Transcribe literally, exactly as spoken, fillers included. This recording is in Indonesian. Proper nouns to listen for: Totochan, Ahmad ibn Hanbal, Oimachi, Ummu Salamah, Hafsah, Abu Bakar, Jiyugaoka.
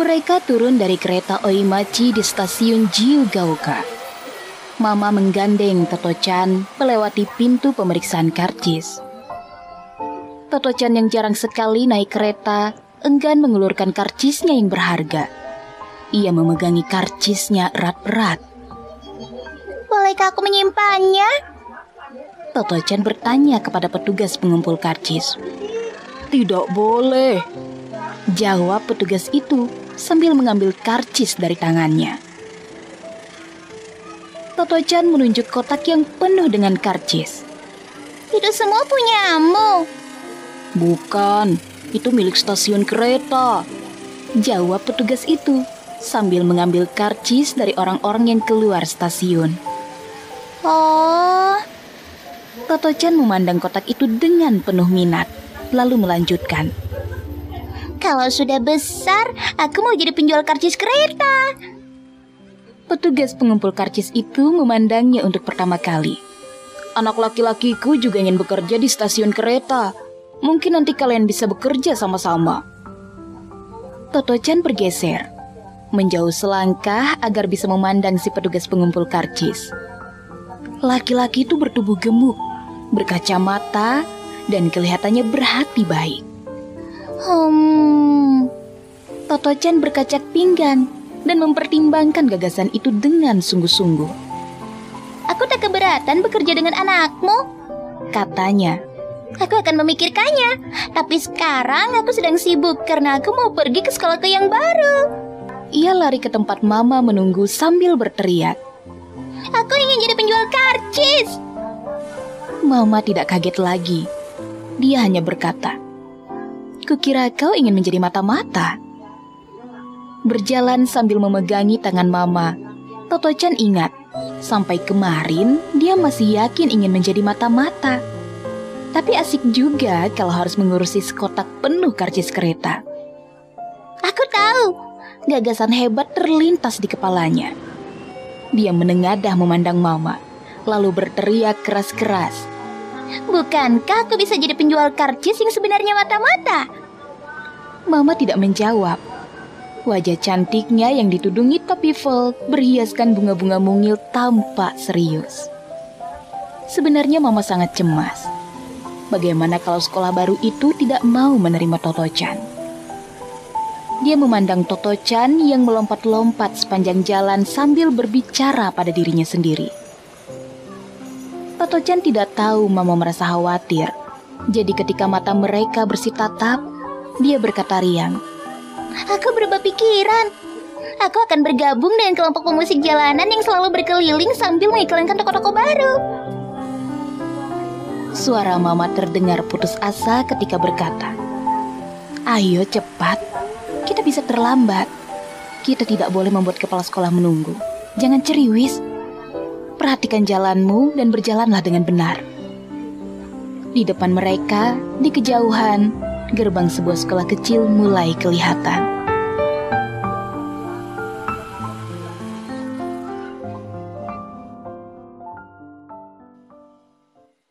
Mereka turun dari kereta Oimachi di stasiun Jiyugaoka. Mama menggandeng Totochan melewati pintu pemeriksaan karcis. Totochan yang jarang sekali naik kereta enggan mengulurkan karcisnya yang berharga. Ia memegangi karcisnya erat-erat. Bolehkah aku menyimpannya? Totochan bertanya kepada petugas pengumpul karcis. Tidak boleh, jawab petugas itu sambil mengambil karcis dari tangannya. Totochan menunjuk kotak yang penuh dengan karcis. Itu semua punyamu. Bukan, itu milik stasiun kereta, jawab petugas itu sambil mengambil karcis dari orang-orang yang keluar stasiun. Oh. Totochan memandang kotak itu dengan penuh minat, lalu melanjutkan. Kalau sudah besar, aku mau jadi penjual karcis kereta. Petugas pengumpul karcis itu memandangnya untuk pertama kali. Anak laki-lakiku juga ingin bekerja di stasiun kereta. Mungkin nanti kalian bisa bekerja sama-sama. Totochan bergeser, menjauh selangkah agar bisa memandang si petugas pengumpul karcis. Laki-laki itu bertubuh gemuk, berkacamata, dan kelihatannya berhati baik. Hmm, Totochan berkacak pinggang dan mempertimbangkan gagasan itu dengan sungguh-sungguh. Aku tak keberatan bekerja dengan anakmu, katanya. Aku akan memikirkannya, tapi sekarang aku sedang sibuk karena aku mau pergi ke sekolahku yang baru. Ia lari ke tempat mama menunggu sambil berteriak. Aku ingin jadi penjual karcis. Mama tidak kaget lagi. Dia hanya berkata, kukira kau ingin menjadi mata-mata. Berjalan sambil memegangi tangan mama, Totochan ingat, sampai kemarin dia masih yakin ingin menjadi mata-mata. Tapi asik juga kalau harus mengurusi sekotak penuh karcis kereta. Aku tahu, gagasan hebat terlintas di kepalanya. Dia menengadah memandang mama, lalu berteriak keras-keras. Bukankah aku bisa jadi penjual karcis yang sebenarnya mata-mata? Mama tidak menjawab. Wajah cantiknya yang ditudungi topifel berhiaskan bunga-bunga mungil tampak serius. Sebenarnya mama sangat cemas. Bagaimana kalau sekolah baru itu tidak mau menerima Totochan? Dia memandang Totochan yang melompat-lompat sepanjang jalan sambil berbicara pada dirinya sendiri. Totochan tidak tahu mama merasa khawatir. Jadi ketika mata mereka bersitatap, dia berkata riang. Aku berubah pikiran. Aku akan bergabung dengan kelompok pemusik jalanan yang selalu berkeliling sambil mengiklankan toko-toko baru. Suara mama terdengar putus asa ketika berkata, ayo cepat, kita bisa terlambat. Kita tidak boleh membuat kepala sekolah menunggu. Jangan ceriwis. Perhatikan jalanmu dan berjalanlah dengan benar. Di depan mereka, di kejauhan, gerbang sebuah sekolah kecil mulai kelihatan.